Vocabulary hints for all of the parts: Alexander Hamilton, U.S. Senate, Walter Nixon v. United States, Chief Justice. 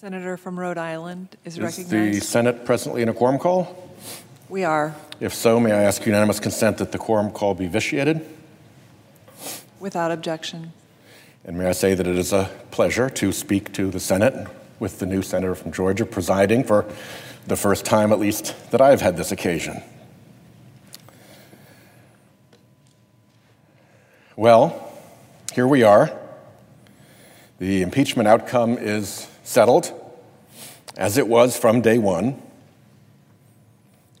Senator from Rhode Island is recognized. Is the Senate presently in a quorum call? We are. If so, may I ask unanimous consent that the quorum call be vitiated? Without objection. And may I say that it is a pleasure to speak to the Senate with the new senator from Georgia presiding for the first time, at least, that I've had this occasion. Well, here we are. The impeachment outcome is settled, as it was from day one.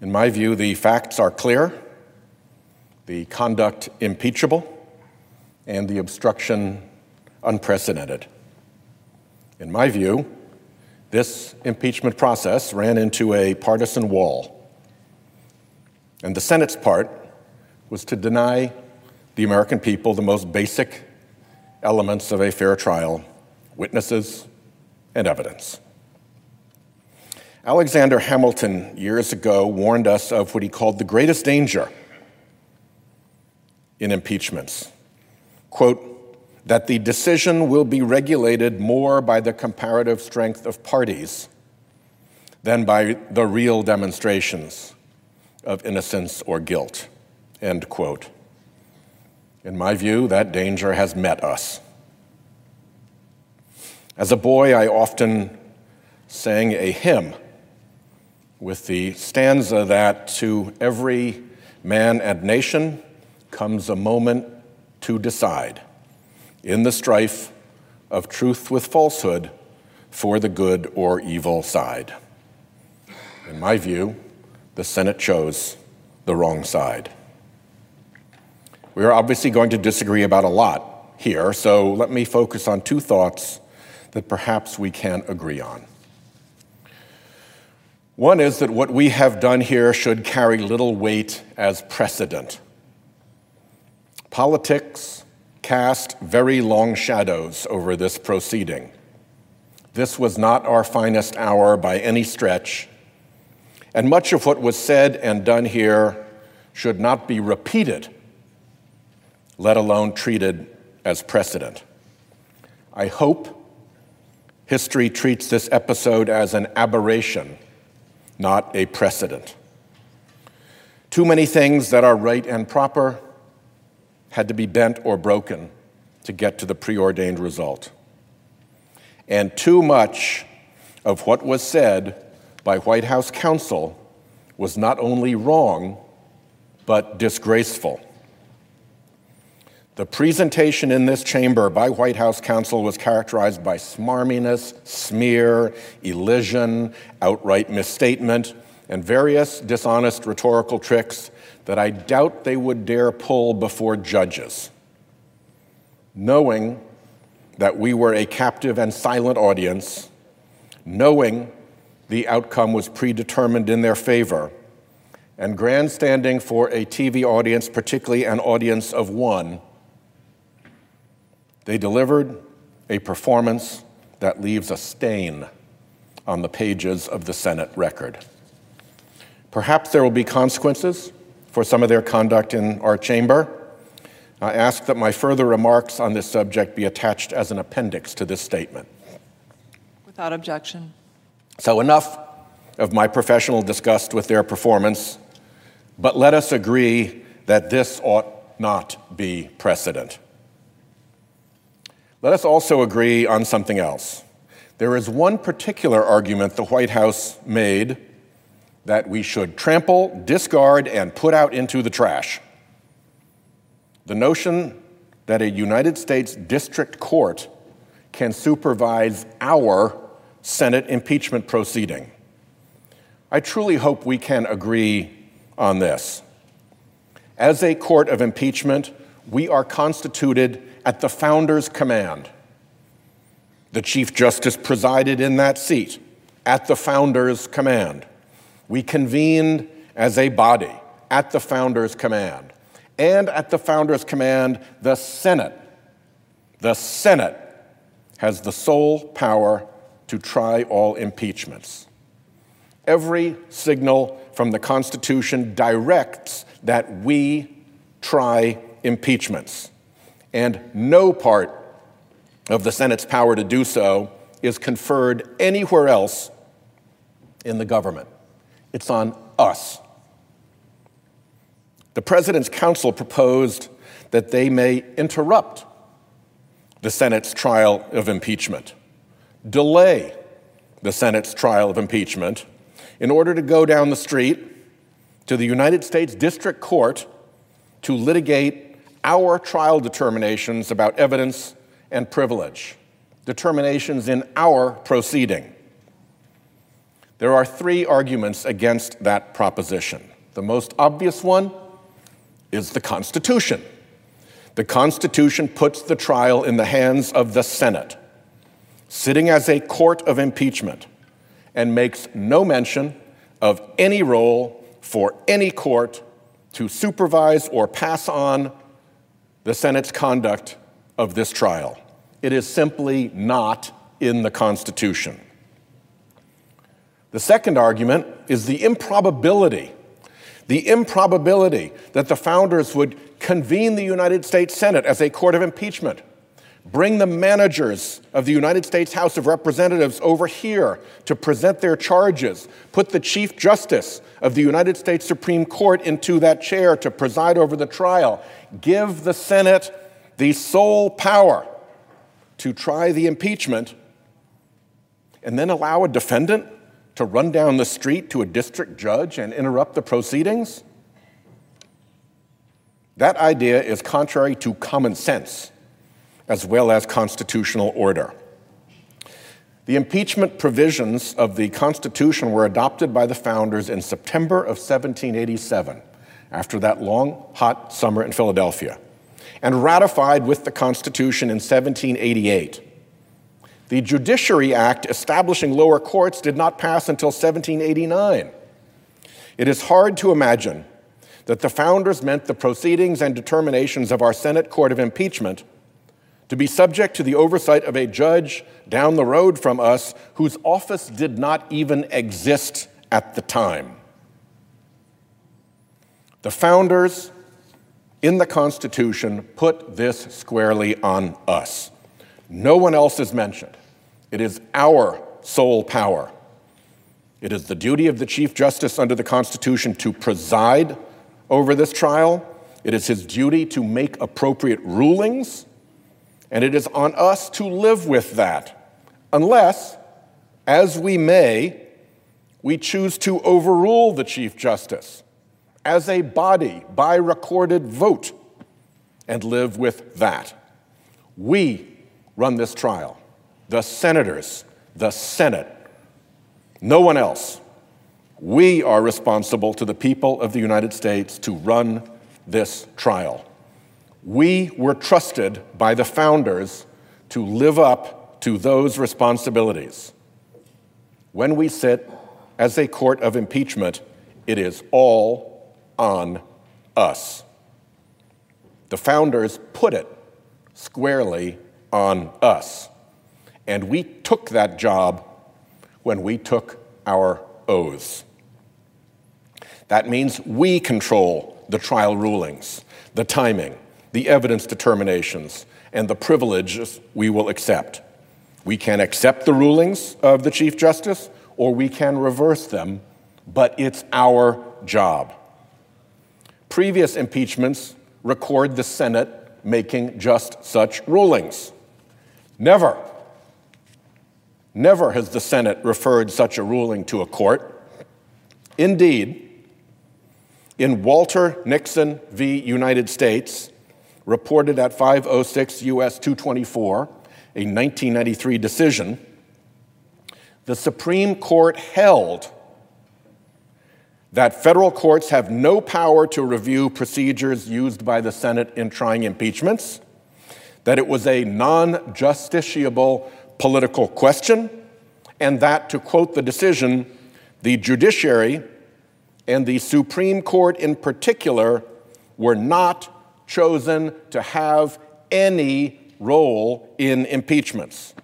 In my view, the facts are clear, the conduct impeachable, and the obstruction unprecedented. In my view, this impeachment process ran into a partisan wall, and the Senate's part was to deny the American people the most basic elements of a fair trial, witnesses and evidence. Alexander Hamilton years ago warned us of what he called the greatest danger in impeachments. Quote, that the decision will be regulated more by the comparative strength of parties than by the real demonstrations of innocence or guilt, end quote. In my view, that danger has met us. As a boy, I often sang a hymn with the stanza that to every man and nation comes a moment to decide in the strife of truth with falsehood for the good or evil side. In my view, the Senate chose the wrong side. We are obviously going to disagree about a lot here, so let me focus on two thoughts that perhaps we can agree on. One is that what we have done here should carry little weight as precedent. Politics cast very long shadows over this proceeding. This was not our finest hour by any stretch, and much of what was said and done here should not be repeated, let alone treated as precedent. I hope history treats this episode as an aberration, not a precedent. Too many things that are right and proper had to be bent or broken to get to the preordained result. And too much of what was said by White House counsel was not only wrong, but disgraceful. The presentation in this chamber by White House counsel was characterized by smarminess, smear, elision, outright misstatement, and various dishonest rhetorical tricks that I doubt they would dare pull before judges. Knowing that we were a captive and silent audience, knowing the outcome was predetermined in their favor, and grandstanding for a TV audience, particularly an audience of one, they delivered a performance that leaves a stain on the pages of the Senate record. Perhaps there will be consequences for some of their conduct in our chamber. I ask that my further remarks on this subject be attached as an appendix to this statement. Without objection. So enough of my professional disgust with their performance, but let us agree that this ought not be precedent. Let us also agree on something else. There is one particular argument the White House made that we should trample, discard, and put out into the trash. The notion that a United States district court can supervise our Senate impeachment proceeding. I truly hope we can agree on this. As a court of impeachment, we are constituted at the founder's command. The Chief Justice presided in that seat at the founder's command. We convened as a body at the founder's command. And at the founder's command, the Senate has the sole power to try all impeachments. Every signal from the Constitution directs that we try impeachments. And no part of the Senate's power to do so is conferred anywhere else in the government. It's on us. The President's counsel proposed that they may interrupt the Senate's trial of impeachment, delay the Senate's trial of impeachment in order to go down the street to the United States District Court to litigate our trial determinations about evidence and privilege, determinations in our proceeding. There are three arguments against that proposition. The most obvious one is the Constitution. The Constitution puts the trial in the hands of the Senate, sitting as a court of impeachment, and makes no mention of any role for any court to supervise or pass on the Senate's conduct of this trial. It is simply not in the Constitution. The second argument is the improbability that the founders would convene the United States Senate as a court of impeachment, bring the managers of the United States House of Representatives over here to present their charges, put the Chief Justice of the United States Supreme Court into that chair to preside over the trial, give the Senate the sole power to try the impeachment, and then allow a defendant to run down the street to a district judge and interrupt the proceedings? That idea is contrary to common sense as well as constitutional order. The impeachment provisions of the Constitution were adopted by the founders in September of 1787, after that long, hot summer in Philadelphia, and ratified with the Constitution in 1788. The Judiciary Act establishing lower courts did not pass until 1789. It is hard to imagine that the founders meant the proceedings and determinations of our Senate Court of Impeachment to be subject to the oversight of a judge down the road from us whose office did not even exist at the time. The founders in the Constitution put this squarely on us. No one else is mentioned. It is our sole power. It is the duty of the Chief Justice under the Constitution to preside over this trial. It is his duty to make appropriate rulings, and it is on us to live with that, unless, as we may, we choose to overrule the Chief Justice as a body by recorded vote and live with that. We run this trial. The senators, the Senate, no one else. We are responsible to the people of the United States to run this trial. We were trusted by the founders to live up to those responsibilities. When we sit as a court of impeachment, it is all on us. The founders put it squarely on us. And we took that job when we took our oaths. That means we control the trial rulings, the timing, the evidence determinations, and the privileges we will accept. We can accept the rulings of the Chief Justice, or we can reverse them, but it's our job. Previous impeachments record the Senate making just such rulings. Never has the Senate referred such a ruling to a court. Indeed, in Walter Nixon v. United States, reported at 506 U.S. 224, a 1993 decision, the Supreme Court held that federal courts have no power to review procedures used by the Senate in trying impeachments, that it was a non-justiciable political question, and that, to quote the decision, the judiciary and the Supreme Court in particular were not chosen to have any role in impeachments.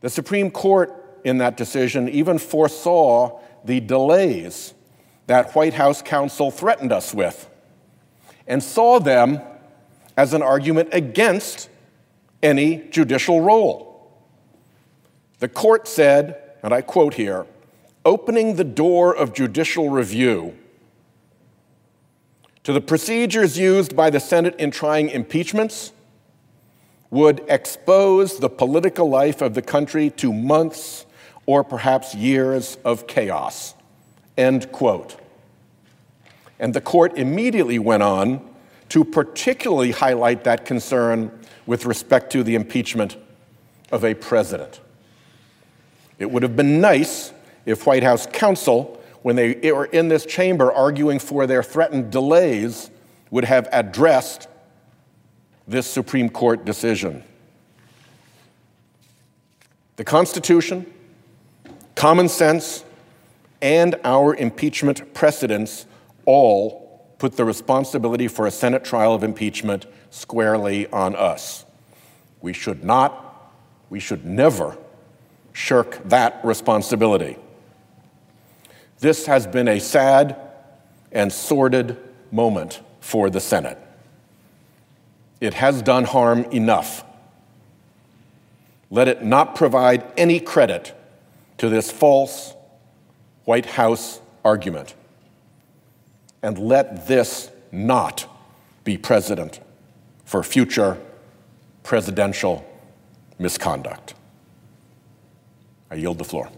The Supreme Court in that decision even foresaw the delays that White House counsel threatened us with and saw them as an argument against any judicial role. The court said, and I quote here, "Opening the door of judicial review to the procedures used by the Senate in trying impeachments would expose the political life of the country to months or perhaps years of chaos." End quote. And the court immediately went on to particularly highlight that concern with respect to the impeachment of a president. It would have been nice if White House counsel, when they were in this chamber arguing for their threatened delays, would have addressed this Supreme Court decision. The Constitution, common sense, and our impeachment precedents all put the responsibility for a Senate trial of impeachment squarely on us. We should never shirk that responsibility. This has been a sad and sordid moment for the Senate. It has done harm enough. Let it not provide any credit to this false White House argument. And let this not be precedent for future presidential misconduct. I yield the floor.